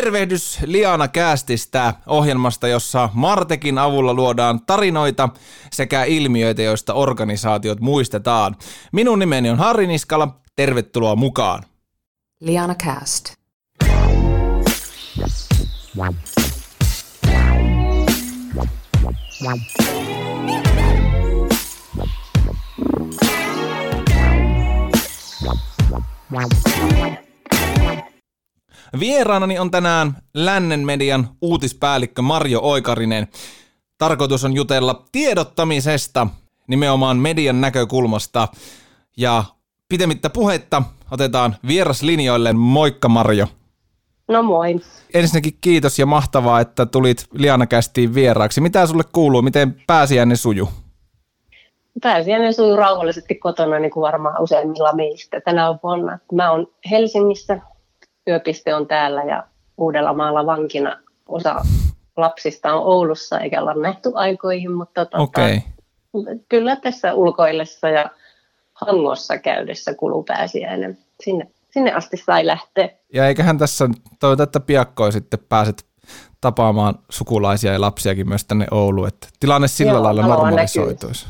Tervehdys Liana Castista, ohjelmasta, jossa Martekin avulla luodaan tarinoita sekä ilmiöitä, joista organisaatiot muistetaan. Minun nimeni on Harri Niskala, tervetuloa mukaan. Liana Cast. Vieraanani on tänään Lännen Median uutispäällikkö Marjo Oikarinen. Tarkoitus on jutella tiedottamisesta nimenomaan median näkökulmasta. Ja pitemmittä puhetta otetaan vieraslinjoille. Moikka Marjo. No moi. Ensinnäkin kiitos ja mahtavaa, että tulit Liana Castiin vieraaksi. Mitä sulle kuuluu? Miten pääsiäinen sujuu? Pääsiäinen sujuu rauhallisesti kotona, niin kuin varmaan useimmilla meistä tänä vuonna. Mä oon Helsingissä. Työpiste on täällä ja Uudellamaalla vankina. Osa lapsista on Oulussa, eikä olla nähty aikoihin, mutta okay. Kyllä tässä ulkoillessa ja Hangossa käydessä kuluu pääsiäinen. Sinne asti sai lähteä. Ja eiköhän tässä toivota, että piakkoin sitten pääset tapaamaan sukulaisia ja lapsiakin myös tänne Ouluun. Että tilanne sillä lailla normalisoituisi.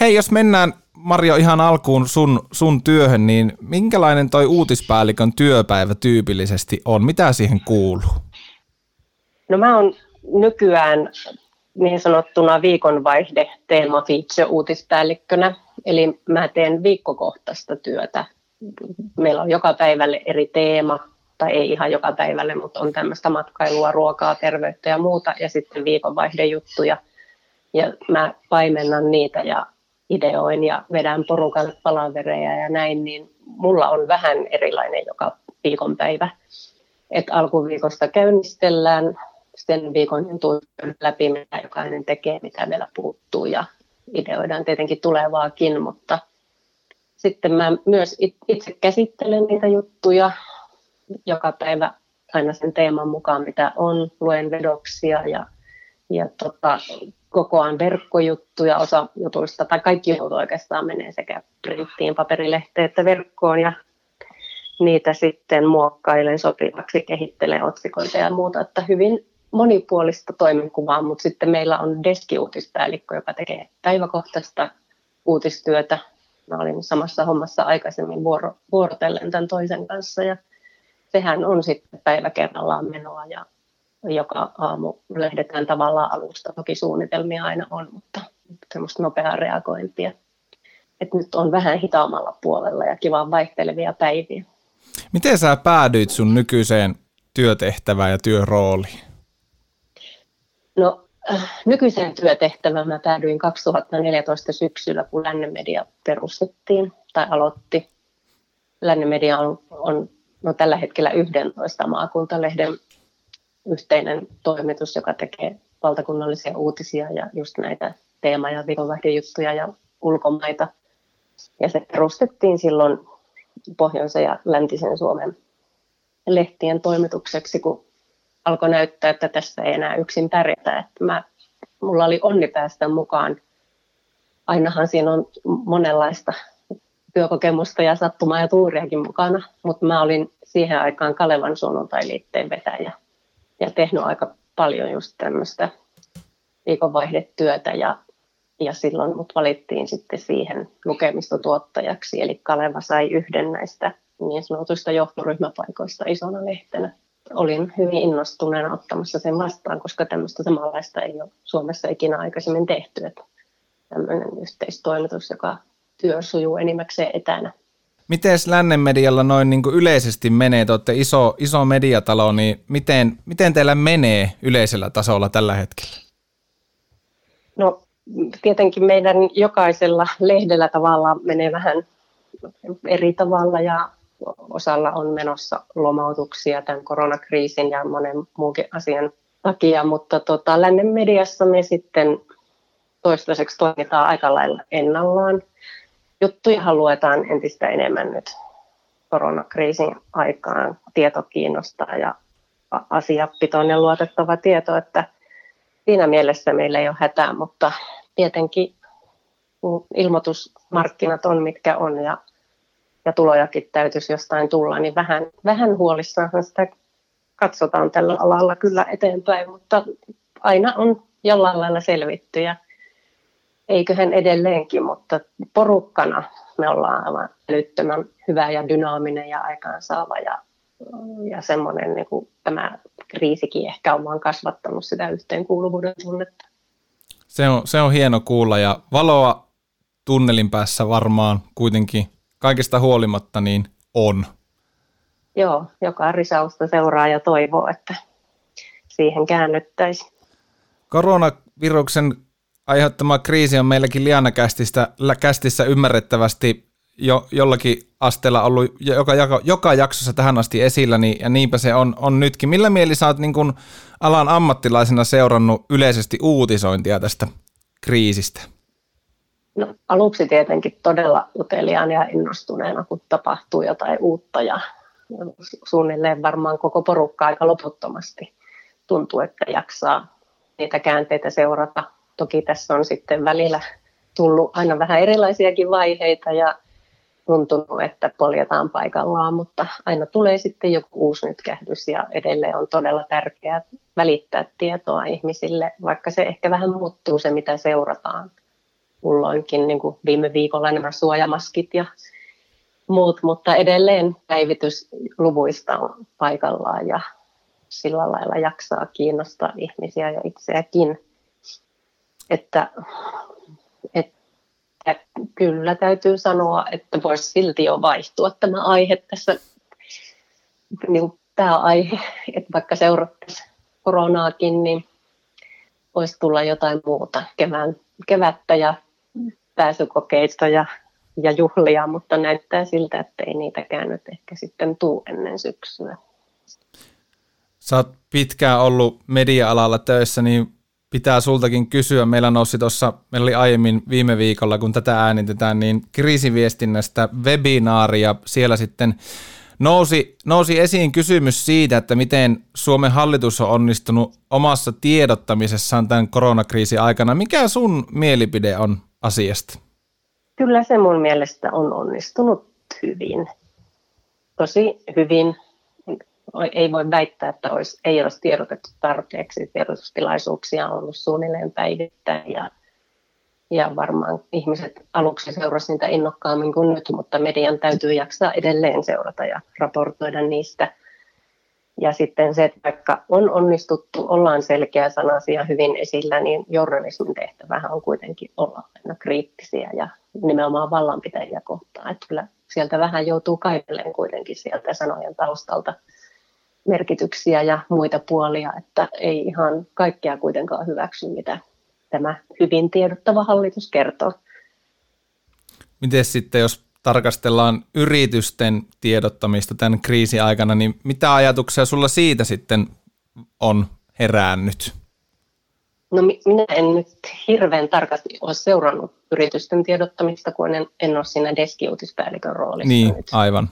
Hei, jos mennään Marjo ihan alkuun sun työhön, niin minkälainen toi uutispäällikön työpäivä tyypillisesti on? Mitä siihen kuuluu? No mä oon nykyään niin sanottuna viikonvaihde teema feature uutispäällikkönä, eli mä teen viikkokohtaista työtä. Meillä on joka päivälle eri teema, tai ei ihan joka päivälle, mutta on tämmöistä matkailua, ruokaa, terveyttä ja muuta, ja sitten viikonvaihdejuttuja, ja mä paimennan niitä ja ideoin ja vedän porukan palavereja ja näin, niin mulla on vähän erilainen joka viikonpäivä. Et alkuviikosta käynnistellään, sen viikon läpi, mitä jokainen tekee, mitä meillä puuttuu ja ideoidaan tietenkin tulevaakin, mutta sitten mä myös itse käsittelen niitä juttuja joka päivä aina sen teeman mukaan, mitä on, luen vedoksia ja kokoaan verkkojuttuja, osa jutuista, tai kaikki jutut oikeastaan menee sekä printtiin, paperilehteen että verkkoon, ja niitä sitten muokkailen sopivaksi, kehittelen otsikoita ja muuta, että hyvin monipuolista toimenkuvaa, mutta sitten meillä on deski-uutispäällikkö, joka tekee päiväkohtaista uutistyötä. Mä olin samassa hommassa aikaisemmin vuorotellen tämän toisen kanssa, ja sehän on sitten päivä kerrallaan menoa, ja joka aamu lähdetään tavallaan alusta. Toki suunnitelmia aina on, mutta semmoista nopeaa reagointia. Et nyt on vähän hitaammalla puolella ja kivaa vaihtelevia päiviä. Miten sä päädyit sun nykyiseen työtehtävään ja työrooliin? No, nykyiseen työtehtävään mä päädyin 2014 syksyllä, kun Lännen Media perustettiin tai aloitti. Lännen Media on tällä hetkellä 11 maakuntalehden yhteinen toimitus, joka tekee valtakunnallisia uutisia ja just näitä teema- ja viikonvaihdejuttuja ja ulkomaita. Ja se perustettiin silloin pohjoisen ja läntisen Suomen lehtien toimitukseksi, kun alkoi näyttää, että tässä ei enää yksin pärjätä. Että mulla oli onni päästä mukaan. Ainahan siinä on monenlaista työkokemusta ja sattumaa ja tuuriakin mukana, mutta mä olin siihen aikaan Kalevan sunnuntai-liitteen vetäjä. Ja tehnyt aika paljon just tämmöistä viikonvaihdetyötä ja silloin mut valittiin sitten siihen lukemistotuottajaksi. Eli Kaleva sai yhden näistä niin sanotuista johtoryhmäpaikoista isona lehtenä. Olin hyvin innostuneena ottamassa sen vastaan, koska tämmöistä samanlaista ei ole Suomessa ikinä aikaisemmin tehty. Että tämmöinen yhteistoimitus, joka työ sujuu enimmäkseen etänä. Miten Lännen Medialla noin niin kuin yleisesti menee? Te olette iso mediatalo, niin miten teillä menee yleisellä tasolla tällä hetkellä? No tietenkin meidän jokaisella lehdellä tavallaan menee vähän eri tavalla ja osalla on menossa lomautuksia tämän koronakriisin ja monen muunkin asian takia, mutta Lännen Mediassa me sitten toistaiseksi toimitaan aika lailla ennallaan. Juttujahan luetaan entistä enemmän nyt koronakriisin aikaan. Tieto kiinnostaa ja asiapitoinen luotettava tieto, että siinä mielessä meillä ei ole hätää, mutta tietenkin ilmoitusmarkkinat on mitkä on ja tulojakin täytyisi jostain tulla, niin vähän huolissaan sitä katsotaan tällä alalla kyllä eteenpäin, mutta aina on jollain lailla selvitty ja eiköhän edelleenkin, mutta porukkana me ollaan aivan älyttömän hyvä ja dynaaminen ja aikaansaava ja semmoinen, niin kuin tämä kriisikin ehkä on vaan kasvattanut sitä yhteenkuuluvuuden tunnetta. Se on hieno kuulla ja valoa tunnelin päässä varmaan kuitenkin kaikesta huolimatta niin on. Joo, joka risausta seuraa ja toivoo, että siihen käännyttäisiin. Koronaviruksen aiheuttama kriisi on meilläkin Liana-kästissä ymmärrettävästi jollakin asteella ollut joka jaksossa tähän asti esillä, niin, ja niinpä se on nytkin. Millä mieli sä oot niin kun alan ammattilaisena seurannut yleisesti uutisointia tästä kriisistä? No, aluksi tietenkin todella uteliaan ja innostuneena, kun tapahtuu jotain uutta ja suunnilleen varmaan koko porukka aika loputtomasti tuntuu, että jaksaa niitä käänteitä seurata. Toki tässä on sitten välillä tullut aina vähän erilaisiakin vaiheita ja tuntunut, että poljetaan paikallaan, mutta aina tulee sitten joku uusi nytkähdys ja edelleen on todella tärkeää välittää tietoa ihmisille, vaikka se ehkä vähän muuttuu se, mitä seurataan. Kulloinkin niin kuin viime viikolla nämä suojamaskit ja muut, mutta edelleen päivitysluvuista on paikallaan ja sillä lailla jaksaa kiinnostaa ihmisiä ja itseäkin. Että kyllä täytyy sanoa, että voisi silti jo vaihtua tämä aihe tässä, niin tämä aihe, että vaikka seurattaisiin koronaakin, niin voisi tulla jotain muuta kevättä ja pääsykokeista ja juhlia, mutta näyttää siltä, että ei niitäkään nyt ehkä sitten tule ennen syksyä. Sä oot pitkään ollut media-alalla töissä, niin pitää sultakin kysyä. Meillä oli aiemmin viime viikolla, kun tätä äänitetään, niin kriisiviestinnästä webinaaria. Siellä sitten nousi esiin kysymys siitä, että miten Suomen hallitus on onnistunut omassa tiedottamisessaan tämän koronakriisin aikana. Mikä sun mielipide on asiasta? Kyllä se mun mielestä on onnistunut hyvin. Tosi hyvin. Ei voi väittää, että ei olisi tiedotettu tarpeeksi. Tiedotustilaisuuksia on ollut suunnilleen päivittäin ja varmaan ihmiset aluksi seurasi niitä innokkaammin kuin nyt, mutta median täytyy jaksaa edelleen seurata ja raportoida niistä. Ja sitten se, että vaikka on onnistuttu, ollaan selkeäsanaisia hyvin esillä, niin journalismin tehtävähän on kuitenkin olla aina kriittisiä ja nimenomaan vallanpitäjiä kohtaan. Että kyllä sieltä vähän joutuu kaivelleen kuitenkin sieltä sanojen taustalta merkityksiä ja muita puolia, että ei ihan kaikkea kuitenkaan hyväksy, mitä tämä hyvin tiedottava hallitus kertoo. Miten sitten, jos tarkastellaan yritysten tiedottamista tämän kriisin aikana, niin mitä ajatuksia sulla siitä sitten on herännyt? No minä en nyt hirveän tarkasti ole seurannut yritysten tiedottamista, kun en ole siinä deskiutispäällikön roolissa. Niin, nyt. Aivan.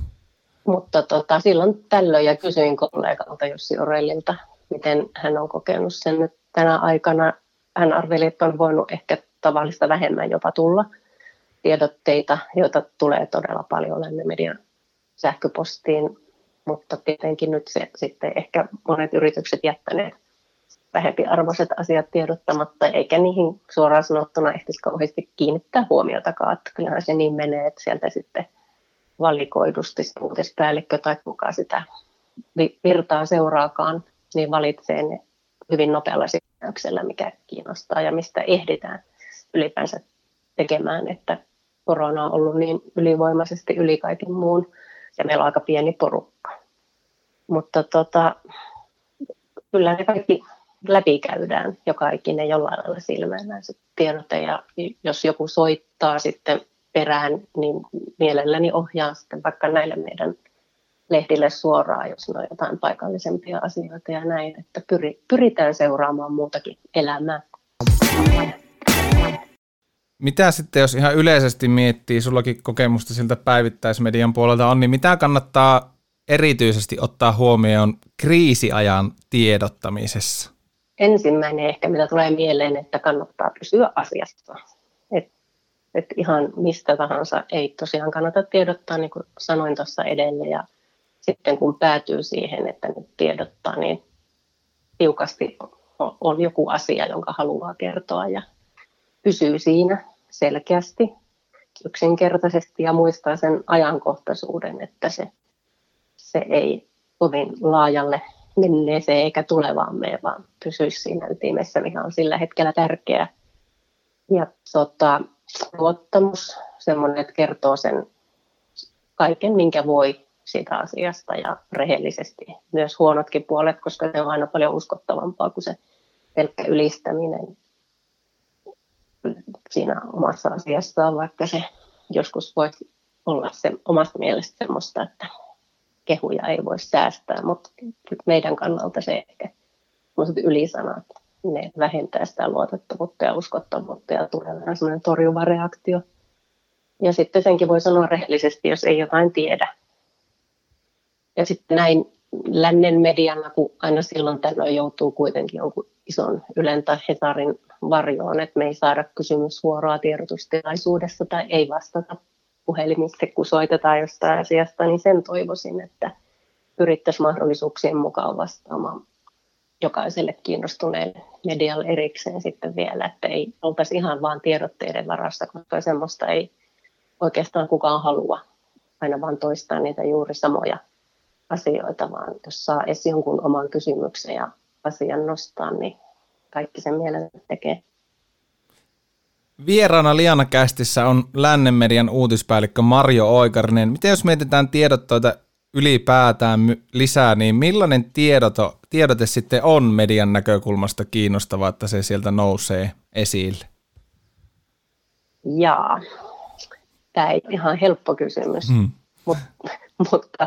Mutta silloin tällöin ja kysyin kollegalta Jussi Orellilta, miten hän on kokenut sen nyt tänä aikana. Hän arveli, että on voinut ehkä tavallista vähemmän jopa tulla tiedotteita, joita tulee todella paljon Lännen Median sähköpostiin, mutta tietenkin nyt se sitten ehkä monet yritykset jättäneet vähempiarvoiset asiat tiedottamatta, eikä niihin suoraan sanottuna ehtisi kauheasti kiinnittää huomiotakaan, että kyllähän se niin menee, että sieltä sitten valikoidusti uutispäällikkö tai kuka sitä virtaa seuraakaan, niin valitsee ne hyvin nopealla sisäyksellä, mikä kiinnostaa ja mistä ehditään ylipäänsä tekemään, että korona on ollut niin ylivoimaisesti yli kaiken muun ja meillä on aika pieni porukka. Mutta kyllä ne kaikki läpikäydään, joka ikinen jollain lailla silmäillään se tiedote ja jos joku soittaa sitten perään, niin mielelläni ohjaan sitten vaikka näille meidän lehdille suoraan, jos ne on jotain paikallisempia asioita ja näin, että pyritään seuraamaan muutakin elämää. Mitä sitten, jos ihan yleisesti miettii, sullakin kokemusta siltä päivittäismedian puolelta on, niin mitä kannattaa erityisesti ottaa huomioon kriisiajan tiedottamisessa? Ensimmäinen ehkä, mitä tulee mieleen, että kannattaa pysyä asiassa. Että ihan mistä tahansa ei tosiaan kannata tiedottaa, niin kuin sanoin tuossa edellä. Ja sitten kun päätyy siihen, että nyt tiedottaa, niin tiukasti on joku asia, jonka haluaa kertoa ja pysyy siinä selkeästi, yksinkertaisesti ja muistaa sen ajankohtaisuuden, että se ei kovin laajalle menneeseen eikä tulevaan mene, vaan pysyisi siinä ytimessä, mikä on sillä hetkellä tärkeää. Ja luottamus, semmoinen, että kertoo sen kaiken, minkä voi siitä asiasta ja rehellisesti myös huonotkin puolet, koska se on aina paljon uskottavampaa kuin se pelkkä ylistäminen siinä omassa asiassaan, vaikka se joskus voi olla se omasta mielestä semmoista, että kehuja ei voi säästää, mutta meidän kannalta se ehkä semmoiset ylisanat, ne vähentää sitä luotettavuutta ja uskottavuutta ja tulee vähän semmoinen torjuva reaktio. Ja sitten senkin voi sanoa rehellisesti, jos ei jotain tiedä. Ja sitten näin Lännen medialla, kun aina silloin tällöin joutuu kuitenkin jonkun ison Ylen tai Hesarin varjoon, että me ei saada kysymysvuoroa tiedotustilaisuudessa tai ei vastata puhelimissa, kun soitetaan jostain asiasta, niin sen toivoisin, että pyrittäisiin mahdollisuuksien mukaan vastaamaan jokaiselle kiinnostuneelle medialle erikseen sitten vielä, että ei oltaisi ihan vaan tiedotteiden varassa, koska semmoista ei oikeastaan kukaan halua aina vaan toistaa niitä juuri samoja asioita, vaan jos saa esiin jonkun oman kysymyksen ja asian nostaa, niin kaikki sen mielellä tekee. Vieraana Liana Castissa on Lännen median uutispäällikkö Marjo Oikarinen. Miten jos mietitään tiedotteita ylipäätään lisää, niin millainen tiedote sitten on median näkökulmasta kiinnostavaa, että se sieltä nousee esille? Jaa, tämä ei ihan helppo kysymys, mutta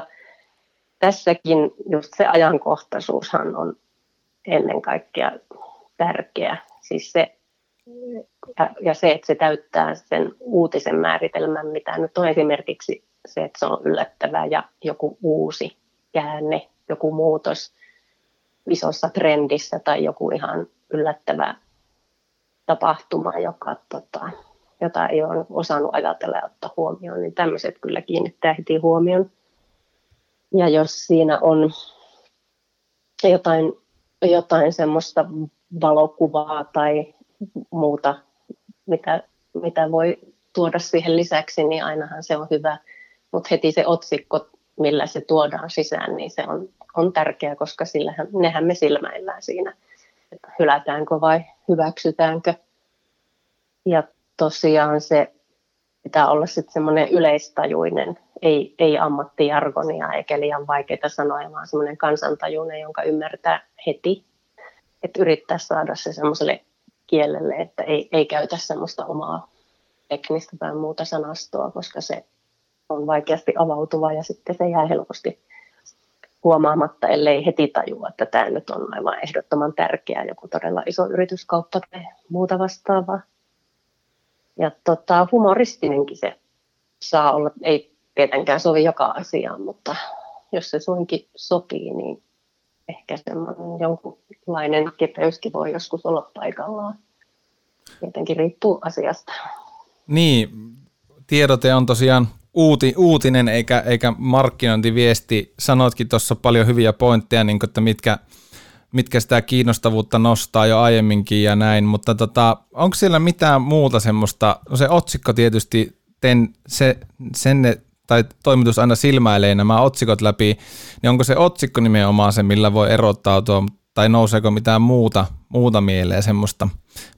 tässäkin just se ajankohtaisuushan on ennen kaikkea tärkeä. Siis se, ja se, että se täyttää sen uutisen määritelmän, mitä nyt on esimerkiksi se, että se on yllättävää ja joku uusi käänne, joku muutos isossa trendissä tai joku ihan yllättävä tapahtuma, joka, jota ei ole osannut ajatella ja ottaa huomioon, niin tämmöiset kyllä kiinnittää heti huomion. Ja jos siinä on jotain semmoista valokuvaa tai muuta, mitä voi tuoda siihen lisäksi, niin ainahan se on hyvä. Mutta heti se otsikko, millä se tuodaan sisään, niin se on tärkeä, koska nehän me silmäillään siinä, että hylätäänkö vai hyväksytäänkö. Ja tosiaan se pitää olla sitten semmoinen yleistajuinen, ei ammattijargonia eikä liian vaikeita sanoja, vaan semmoinen kansantajuinen, jonka ymmärtää heti. Että yrittää saada se semmoiselle kielelle, että ei käytä semmoista omaa teknistä tai muuta sanastoa, koska se on vaikeasti avautuva ja sitten se jää helposti huomaamatta, ellei heti tajua, että tämä nyt on aivan ehdottoman tärkeää, joku todella iso yrityskauppa tai muuta vastaavaa. Ja humoristinenkin se saa olla, ei tietenkään sovi joka asiaan, mutta jos se suinkin sopii, niin ehkä semmoinen jonkunlainen kepeyskin voi joskus olla paikallaan. Tietenkin riippuu asiasta. Niin, tiedote on tosiaan uutinen eikä markkinointiviesti. Sanoitkin tuossa paljon hyviä pointteja, niin kuin, että mitkä sitä kiinnostavuutta nostaa jo aiemminkin ja näin, mutta onko siellä mitään muuta semmoista, no se otsikko tietysti, tai toimitus aina silmäilee nämä otsikot läpi, niin onko se otsikko nimenomaan se, millä voi erottautua, tai nouseeko mitään muuta mieleen semmoista,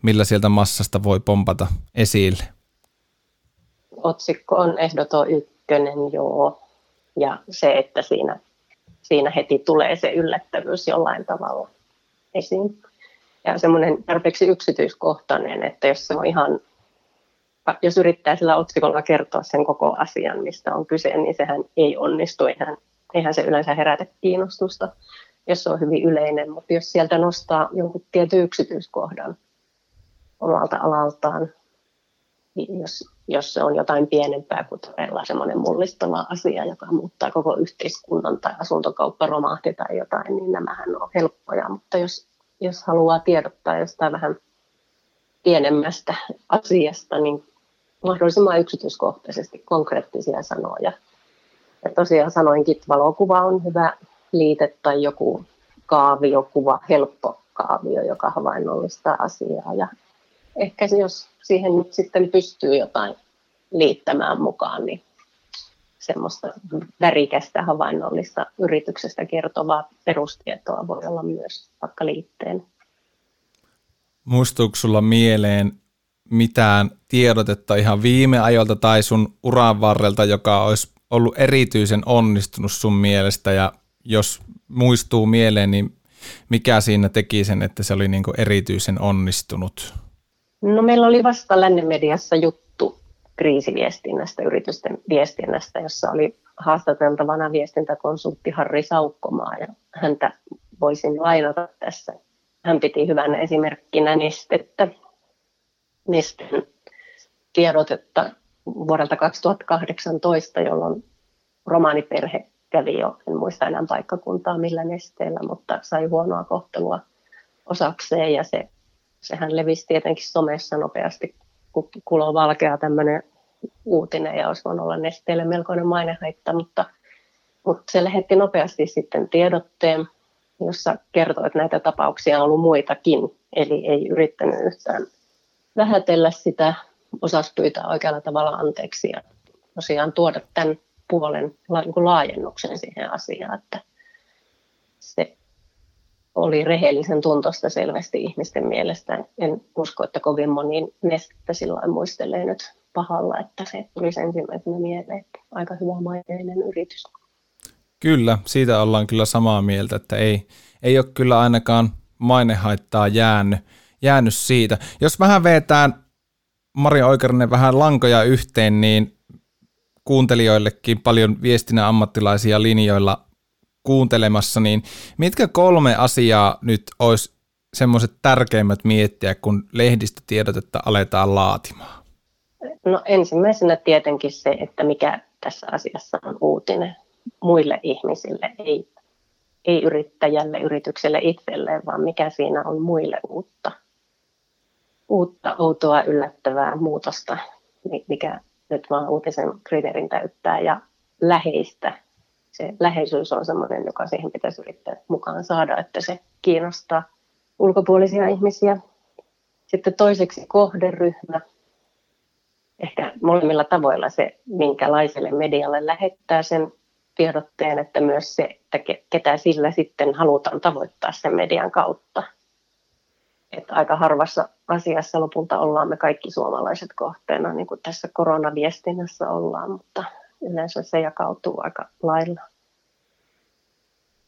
millä sieltä massasta voi pompata esille? Otsikko on ehdoton ykkönen, joo, ja se, että siinä heti tulee se yllättävyys jollain tavalla esiin. Ja semmoinen tarpeeksi yksityiskohtainen, että jos se on ihan, jos yrittää sillä otsikolla kertoa sen koko asian, mistä on kyse, niin sehän ei onnistu. Eihän se yleensä herätä kiinnostusta, jos se on hyvin yleinen. Mutta jos sieltä nostaa jonkun tietyn yksityiskohdan omalta alaltaan, niin jos se on jotain pienempää kuin todella semmoinen mullistava asia, joka muuttaa koko yhteiskunnan tai asuntokauppa romahti tai jotain, niin nämähän on helppoja. Mutta jos haluaa tiedottaa jostain vähän pienemmästä asiasta, niin mahdollisimman yksityiskohtaisesti konkreettisia sanoja. Ja tosiaan sanoinkin, että valokuva on hyvä liite tai joku kaaviokuva, helppo kaavio, joka havainnollistaa asiaa. Ja ehkä jos siihen nyt sitten pystyy jotain liittämään mukaan, niin semmoista värikästä havainnollista yrityksestä kertovaa perustietoa voi olla myös vaikka liitteen. Muistuuko sulla mieleen mitään tiedotetta ihan viime ajoilta tai sun uran varrelta, joka olisi ollut erityisen onnistunut sun mielestä, ja jos muistuu mieleen, niin mikä siinä teki sen, että se oli niin kuin erityisen onnistunut? No, meillä oli vasta Lännen Mediassa juttu kriisiviestinnästä, yritysten viestinnästä, jossa oli haastateltavana viestintäkonsultti Harri Saukkomaa, ja häntä voisin lainata tässä. Hän piti hyvänä esimerkkinä Nesteen tiedotetta vuodelta 2018, jolloin romaaniperhe kävi jo, en muista enää paikkakuntaa millä Nesteellä, mutta sai huonoa kohtelua osakseen, ja sehän levisi tietenkin somessa nopeasti, kun kuloo valkea tämmöinen uutinen, ja olisi voinut olla Nesteelle melkoinen mainehaitta, mutta se lähetti nopeasti sitten tiedotteen, jossa kertoo, että näitä tapauksia on ollut muitakin, eli ei yrittänyt yhtään vähätellä sitä, osasi pyytää oikealla tavalla anteeksi ja tosiaan tuoda tämän puolen laajennuksen siihen asiaan, että se oli rehellisen tuntosta selvästi ihmisten mielestä. En usko, että kovin moni Nestettä silloin muistelee nyt pahalla, että se tulisi ensimmäisenä mieleen, että aika hyvä maineinen yritys. Kyllä, siitä ollaan kyllä samaa mieltä, että ei ole kyllä ainakaan mainehaittaa jäänyt siitä. Jos vähän vetään, Marjo Oikarinen, vähän lankoja yhteen, niin kuuntelijoillekin paljon viestinnän ammattilaisia linjoilla kuuntelemassa, niin mitkä 3 asiaa nyt olisi semmoiset tärkeimmät miettiä, kun lehdistötiedotetta aletaan laatimaan? No, ensimmäisenä tietenkin se, että mikä tässä asiassa on uutinen muille ihmisille, ei yrittäjälle, yritykselle itselleen, vaan mikä siinä on muille uutta, outoa, yllättävää muutosta, mikä nyt vaan uutisen kriteerin täyttää, ja läheistä. Se läheisyys on sellainen, joka siihen pitäisi yrittää mukaan saada, että se kiinnostaa ulkopuolisia ihmisiä. Sitten toiseksi kohderyhmä. Ehkä molemmilla tavoilla se, minkälaiselle medialle lähettää sen tiedotteen, että myös se, että ketä sillä sitten halutaan tavoittaa sen median kautta. Että aika harvassa asiassa lopulta ollaan me kaikki suomalaiset kohteena, niin kuin tässä koronaviestinnässä ollaan, mutta yleensä se jakautuu aika lailla.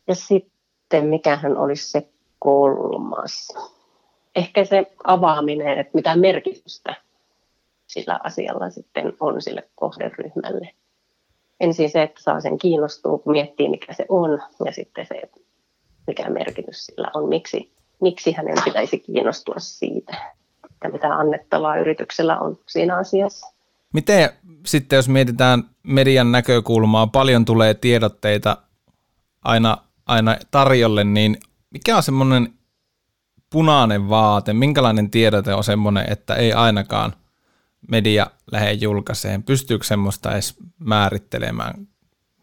Ja sitten mikähän olisi se 3. Ehkä se avaaminen, että mitä merkitystä sillä asialla sitten on sille kohderyhmälle. Ensin se, että saa sen kiinnostua, kun miettii, mikä se on, ja sitten se, että mikä merkitys sillä on, miksi hänen pitäisi kiinnostua siitä, että mitä annettavaa yrityksellä on siinä asiassa. Miten sitten, jos mietitään median näkökulmaa, paljon tulee tiedotteita aina tarjolle, niin mikä on semmoinen punainen vaate, minkälainen tiedote on semmoinen, että ei ainakaan media lähde julkaiseen? Pystyykö semmoista edes määrittelemään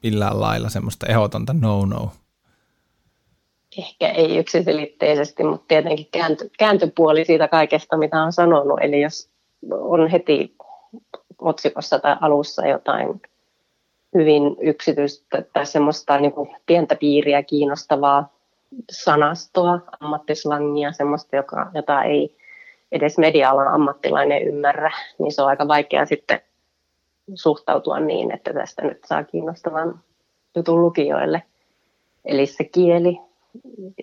millään lailla, semmoista ehdotonta no-no? Ehkä ei yksiselitteisesti, mutta tietenkin kääntöpuoli siitä kaikesta, mitä on sanonut. Eli jos on heti otsikossa tai alussa jotain hyvin yksityistä tai semmoista niin kuin pientä piiriä kiinnostavaa sanastoa, ammattislangia, semmoista, jota ei edes media-alan ammattilainen ymmärrä, niin se on aika vaikea sitten suhtautua niin, että tästä nyt saa kiinnostavan jutun lukijoille. Eli se kieli,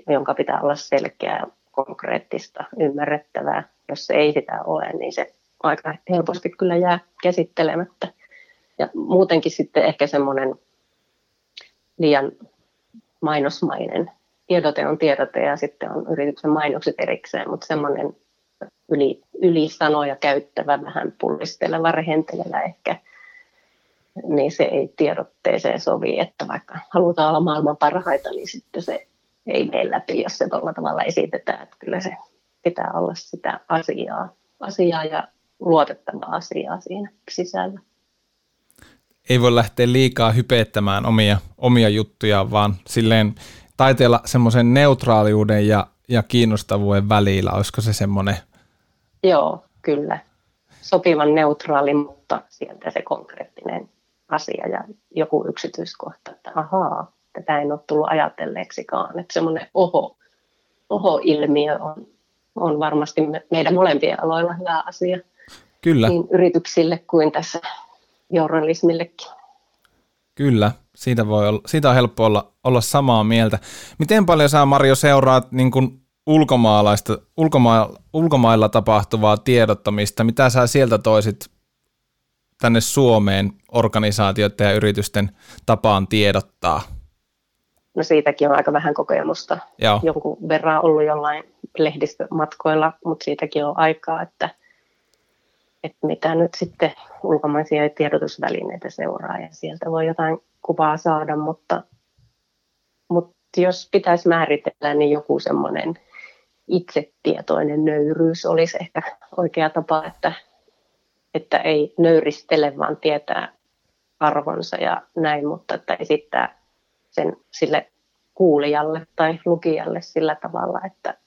jonka pitää olla selkeää, konkreettista, ymmärrettävää. Jos se ei sitä ole, niin se aika helposti kyllä jää käsittelemättä. Ja muutenkin sitten ehkä semmoinen liian mainosmainen tiedote on tiedote, ja sitten on yrityksen mainokset erikseen, mutta semmoinen ylisanoja käyttävä, vähän pullisteleva, rehentelevä ehkä, niin se ei tiedotteeseen sovi, että vaikka halutaan olla maailman parhaita, niin sitten se ei mene läpi, jos se tuolla tavalla esitetään, että kyllä se pitää olla sitä asiaa ja luotettavaa asiaa siinä sisällä. ei voi lähteä liikaa hypeettämään omia juttujaan, vaan silleen taiteella semmoisen neutraaliuden ja kiinnostavuuden välillä. Olisiko se semmoinen? Joo, kyllä. Sopivan neutraali, mutta sieltä se konkreettinen asia ja joku yksityiskohta, että ahaa, tätä en ole tullut ajatelleeksikaan. Että semmoinen oho-ilmiö on varmasti meidän molempien aloilla hyvä asia. Kyllä. Niin yrityksille kuin tässä journalismillekin. Kyllä, siitä on helppo olla samaa mieltä. Miten paljon sä, Marjo, seuraat niin kuin ulkomailla tapahtuvaa tiedottamista? Mitä sä sieltä toisit tänne Suomeen organisaatioiden ja yritysten tapaan tiedottaa? No siitäkin on aika vähän kokemusta. Joo. Jonkun verran ollut jollain lehdistömatkoilla, mutta siitäkin on aikaa, että mitä nyt sitten ulkomaisia tiedotusvälineitä seuraa ja sieltä voi jotain kuvaa saada, mutta jos pitäisi määritellä, niin joku semmoinen itsetietoinen nöyryys olisi ehkä oikea tapa, että ei nöyristele, vaan tietää arvonsa ja näin, mutta että esittää sen sille kuulijalle tai lukijalle sillä tavalla, että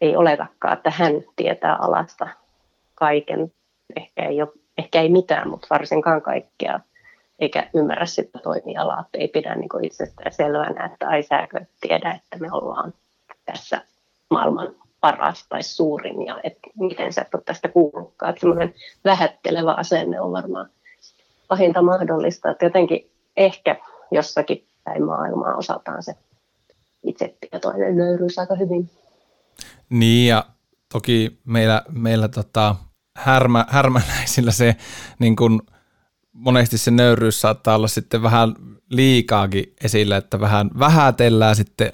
ei oletakaan, että hän tietää alasta kaiken. Ehkä ei mitään, mutta varsinkaan kaikkea, eikä ymmärrä sitä toimialaa, että ei pidä niin kuin itsestään selvänä, että ai sääkö tiedä, että me ollaan tässä maailman paras tai suurin, ja että miten sä et ole tästä kuullutkaan. Että semmoinen vähättelevä asenne on varmaan pahinta mahdollista, että jotenkin ehkä jossakin päin maailmaa osataan se itsetietoinen nöyryys aika hyvin. Niin, ja toki meillä härmäläisillä se niin kun monesti se nöyryys saattaa olla sitten vähän liikaakin esillä, että vähän vähätellään sitten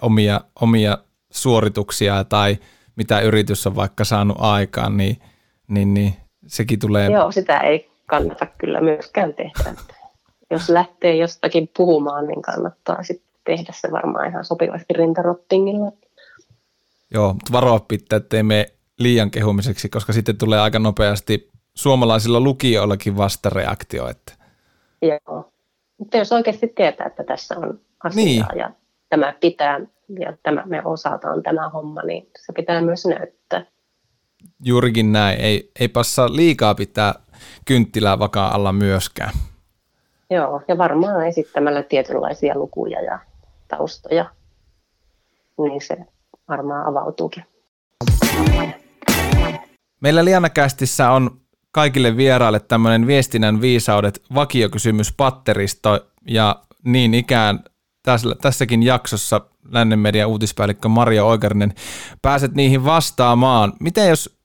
omia suorituksia tai mitä yritys on vaikka saanut aikaan, niin sekin tulee. Joo, sitä ei kannata kyllä myöskään tehdä. Jos lähtee jostakin puhumaan, niin kannattaa sitten tehdä se varmaan ihan sopivasti rintarottingilla. Joo, mutta varoa pitää, ettei mene liian kehumiseksi, koska sitten tulee aika nopeasti suomalaisilla lukijoillakin vastareaktio. Joo, mutta jos oikeasti tietää, että tässä on asiaa niin. Ja tämä pitää ja me osataan tämä homma, niin se pitää myös näyttää. Juurikin näin, ei passaa liikaa pitää kynttilää vakaan alla myöskään. Joo, ja varmaan esittämällä tietynlaisia lukuja ja taustoja, niin se varmaan avautuukin. Meillä Liana-kästissä on kaikille vieraille tämmöinen viestinnän viisaudet vakiokysymyspatteristo, ja niin ikään tässäkin jaksossa Lännen Median uutispäällikkö Marjo Oikarinen, pääset niihin vastaamaan. Miten jos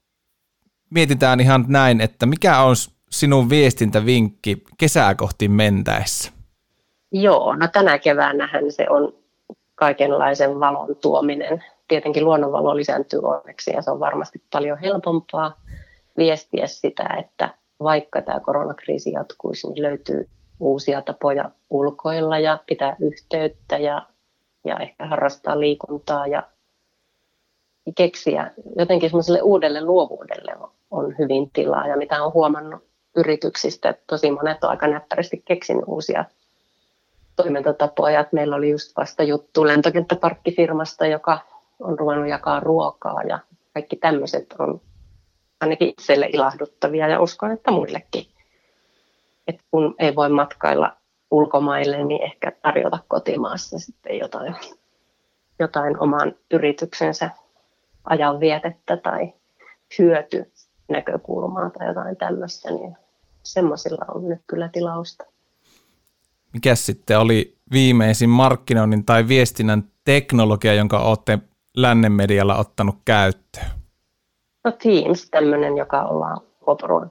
mietitään ihan näin, että mikä on sinun viestintävinkki kesää kohti mentäessä? Joo, no tänä keväänähän se on kaikenlaisen valon tuominen. Tietenkin luonnonvalo lisääntyy onneksi ja se on varmasti paljon helpompaa viestiä sitä, että vaikka tämä koronakriisi jatkuisi, niin löytyy uusia tapoja ulkoilla ja pitää yhteyttä ja ehkä harrastaa liikuntaa ja keksiä. Jotenkin semmoiselle uudelle luovuudelle on hyvin tilaa ja mitä on huomannut yrityksistä, että tosi monet on aika näppärästi keksinyt uusia toimintatapoja. Meillä oli just vasta juttu lentokenttäparkkifirmasta, joka on ruvennut jakaa ruokaa ja kaikki tämmöiset on ainakin itselle ilahduttavia ja uskon, että muillekin. Et kun ei voi matkailla ulkomaille, niin ehkä tarjota kotimaassa sitten jotain oman yrityksensä ajanvietettä tai hyötynäkökulmaa tai jotain tämmöistä, niin semmoisilla on nyt kyllä tilausta. Mikäs sitten oli viimeisin markkinoinnin tai viestinnän teknologia, jonka olette Lännen Medialla ottanut käyttöön? No Teams, tämmöinen, joka ollaan koporuokan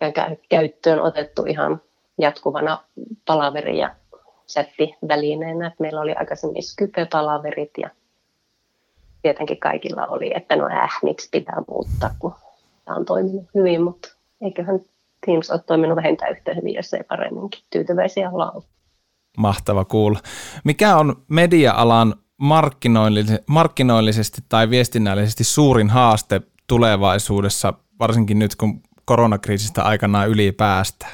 käyttöön otettu ihan jatkuvana palaveri- ja chattivälineenä. Meillä oli aikaisemmin Skype-palaverit ja tietenkin kaikilla oli, että miksi pitää muuttaa, kun tämä on toiminut hyvin, mutta eiköhän Teams ole toiminut vähintään yhtä hyvin, jos ei paremminkin. Tyytyväisiä ollaan. Mahtava kuulla. Mikä on media-alan markkinoillisesti tai viestinnällisesti suurin haaste tulevaisuudessa, varsinkin nyt kun koronakriisistä aikanaan yli päästään?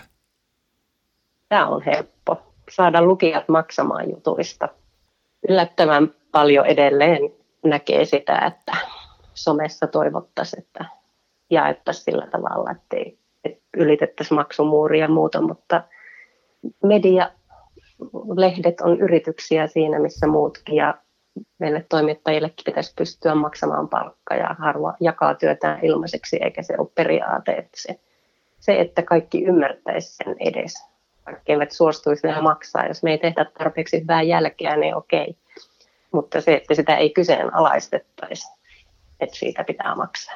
Tämä on helppo saada lukijat maksamaan jutuista. Yllättävän paljon edelleen näkee sitä, että somessa toivottaisiin, että jaettaisiin sillä tavalla, ettei ylitettäisiin maksumuuria ja muuta, mutta medialehdet on yrityksiä siinä, missä muutkin, ja meille toimittajillekin pitäisi pystyä maksamaan palkkaa ja harva jakaa työtään ilmaiseksi, eikä se ole periaate. Että se, että kaikki ymmärtäisi sen edes, vaikka eivät suostuisi ja maksaa. Jos me ei tehdä tarpeeksi hyvää jälkeä, niin okei. Mutta se, että sitä ei kyseenalaistettaisi, että siitä pitää maksaa.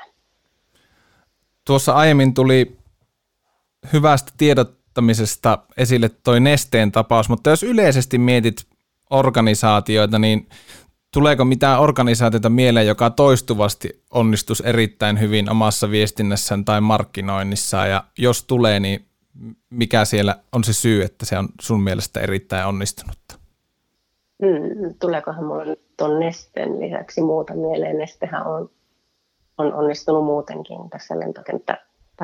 Tuossa aiemmin tuli hyvästä tiedottamisesta esille toi Nesteen tapaus, mutta jos yleisesti mietit organisaatioita, niin tuleeko mitään organisaatiota mieleen, joka toistuvasti onnistuisi erittäin hyvin omassa viestinnässään tai markkinoinnissaan, ja jos tulee, niin mikä siellä on se syy, että se on sun mielestä erittäin onnistunutta? Tuleekohan mulla nyt tuon Nesteen lisäksi muuta mieleen? Nestehän on onnistunut muutenkin tässä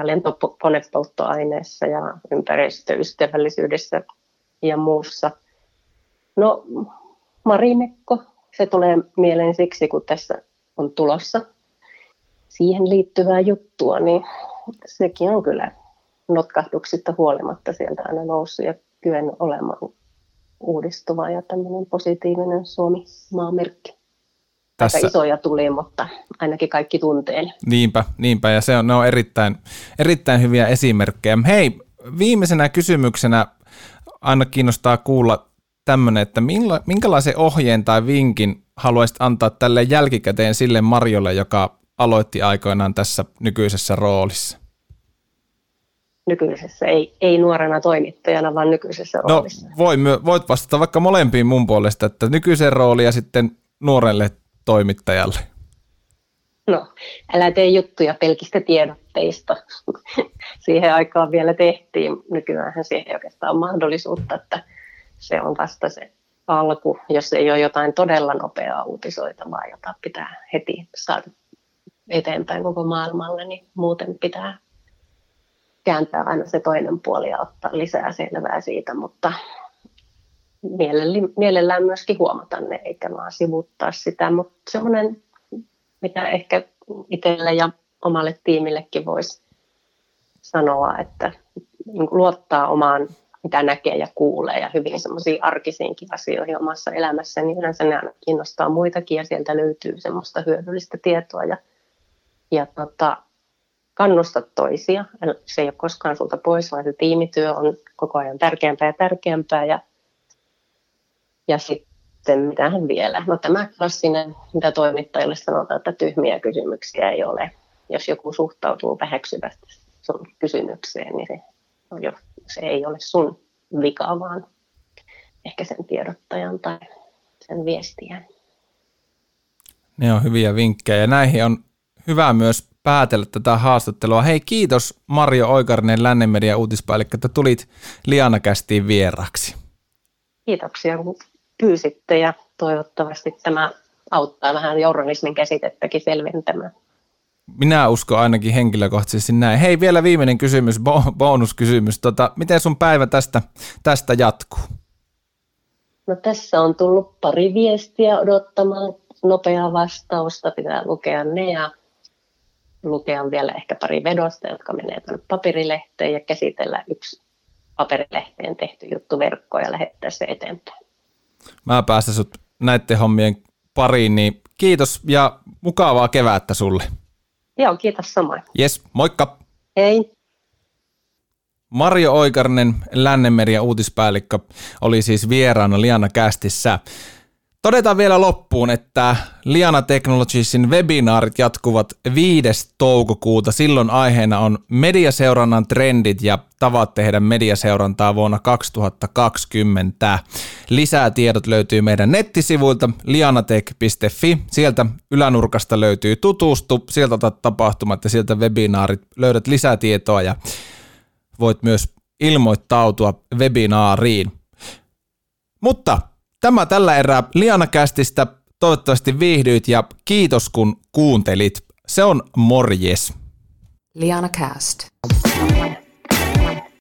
lentokonepolttoaineessa ja ympäristöystävällisyydessä ja muussa. No, Marimekko, se tulee mieleen siksi, kun tässä on tulossa siihen liittyvää juttua, niin sekin on kyllä notkahduksista huolimatta sieltä aina noussut ja kyennyt olemaan uudistuva ja tämmöinen positiivinen Suomi-maamerkki. Tässä aika isoja tuli, mutta ainakin kaikki tuntee. Niinpä, ja ne on erittäin hyviä esimerkkejä. Hei, viimeisenä kysymyksenä aina kiinnostaa kuulla tämmöinen, että minkälaisen ohjeen tai vinkin haluaisit antaa tälle jälkikäteen sille Marjolle, joka aloitti aikoinaan tässä nykyisessä roolissa? Nykyisessä, ei nuorena toimittajana, vaan nykyisessä roolissa. No voit vastata vaikka molempiin mun puolesta, että nykyisen rooli ja sitten nuorelle toimittajalle. No, älä tee juttuja pelkistä tiedotteista. Siihen aikaan vielä tehtiin. Nykyäänhän siihen ei oikeastaan mahdollisuutta, että se on vasta se alku, jos ei ole jotain todella nopeaa uutisoitavaa, jota pitää heti saada eteenpäin koko maailmalle, niin muuten pitää kääntää aina se toinen puoli ja ottaa lisää selvää siitä, mutta mielellään myöskin huomata ne, eikä vaan sivuuttaa sitä, mutta semmoinen, mitä ehkä itselle ja omalle tiimillekin voisi sanoa, että luottaa omaan, mitä näkee ja kuulee, ja hyvin semmoisiin arkisiinkin asioihin omassa elämässä, niin yleensä ne aina kiinnostaa muitakin, ja sieltä löytyy semmoista hyödyllistä tietoa, ja kannusta toisia. Se ei ole koskaan sulta pois, vaan se tiimityö on koko ajan tärkeämpää ja tärkeämpää, ja sitten mitähän vielä. No tämä klassinen, mitä toimittajille sanotaan, että tyhmiä kysymyksiä ei ole. Jos joku suhtautuu väheksyvästi sun kysymykseen, niin se ei ole sun vika, vaan ehkä sen tiedottajan tai sen viestijän. Ne on hyviä vinkkejä ja näihin on hyvä myös päätellä tätä haastattelua. Hei, kiitos Marjo Oikarinen, Lännen Median uutispäällikkö, että tulit Liana-kästiin vieraksi. Kiitoksia, kun pyysitte, ja toivottavasti tämä auttaa vähän journalismin käsitettäkin selventämään. Minä uskon ainakin henkilökohtaisesti näin. Hei, vielä viimeinen kysymys, bonuskysymys. Miten sun päivä tästä jatkuu? No tässä on tullut pari viestiä odottamaan nopeaa vastausta. Pitää lukea ne ja lukea vielä ehkä pari vedosta, jotka menee tuonne paperilehteen ja käsitellä yksi paperilehteen tehty juttu verkkoon ja lähettää se eteenpäin. Mä päästän sut näiden hommien pariin, niin kiitos ja mukavaa kevättä sulle. Joo, kiitos samoin. Jes, moikka. Hei. Marjo Oikarinen, Lännen Median uutispäällikkö, oli siis vieraana Liana-kästissä. Todetaan vielä loppuun, että Liana Technologiesin webinaarit jatkuvat 5. toukokuuta. Silloin aiheena on mediaseurannan trendit ja tavat tehdä mediaseurantaa vuonna 2020. Lisää tiedot löytyy meidän nettisivuilta lianatech.fi. Sieltä ylänurkasta löytyy tutustu, sieltä otat tapahtumat ja sieltä webinaarit. Löydät lisää tietoa ja voit myös ilmoittautua webinaariin. Mutta tämä tällä erää Liana-kästistä. Toivottavasti viihdyit ja kiitos kun kuuntelit. Se on morjes. Liana-cast.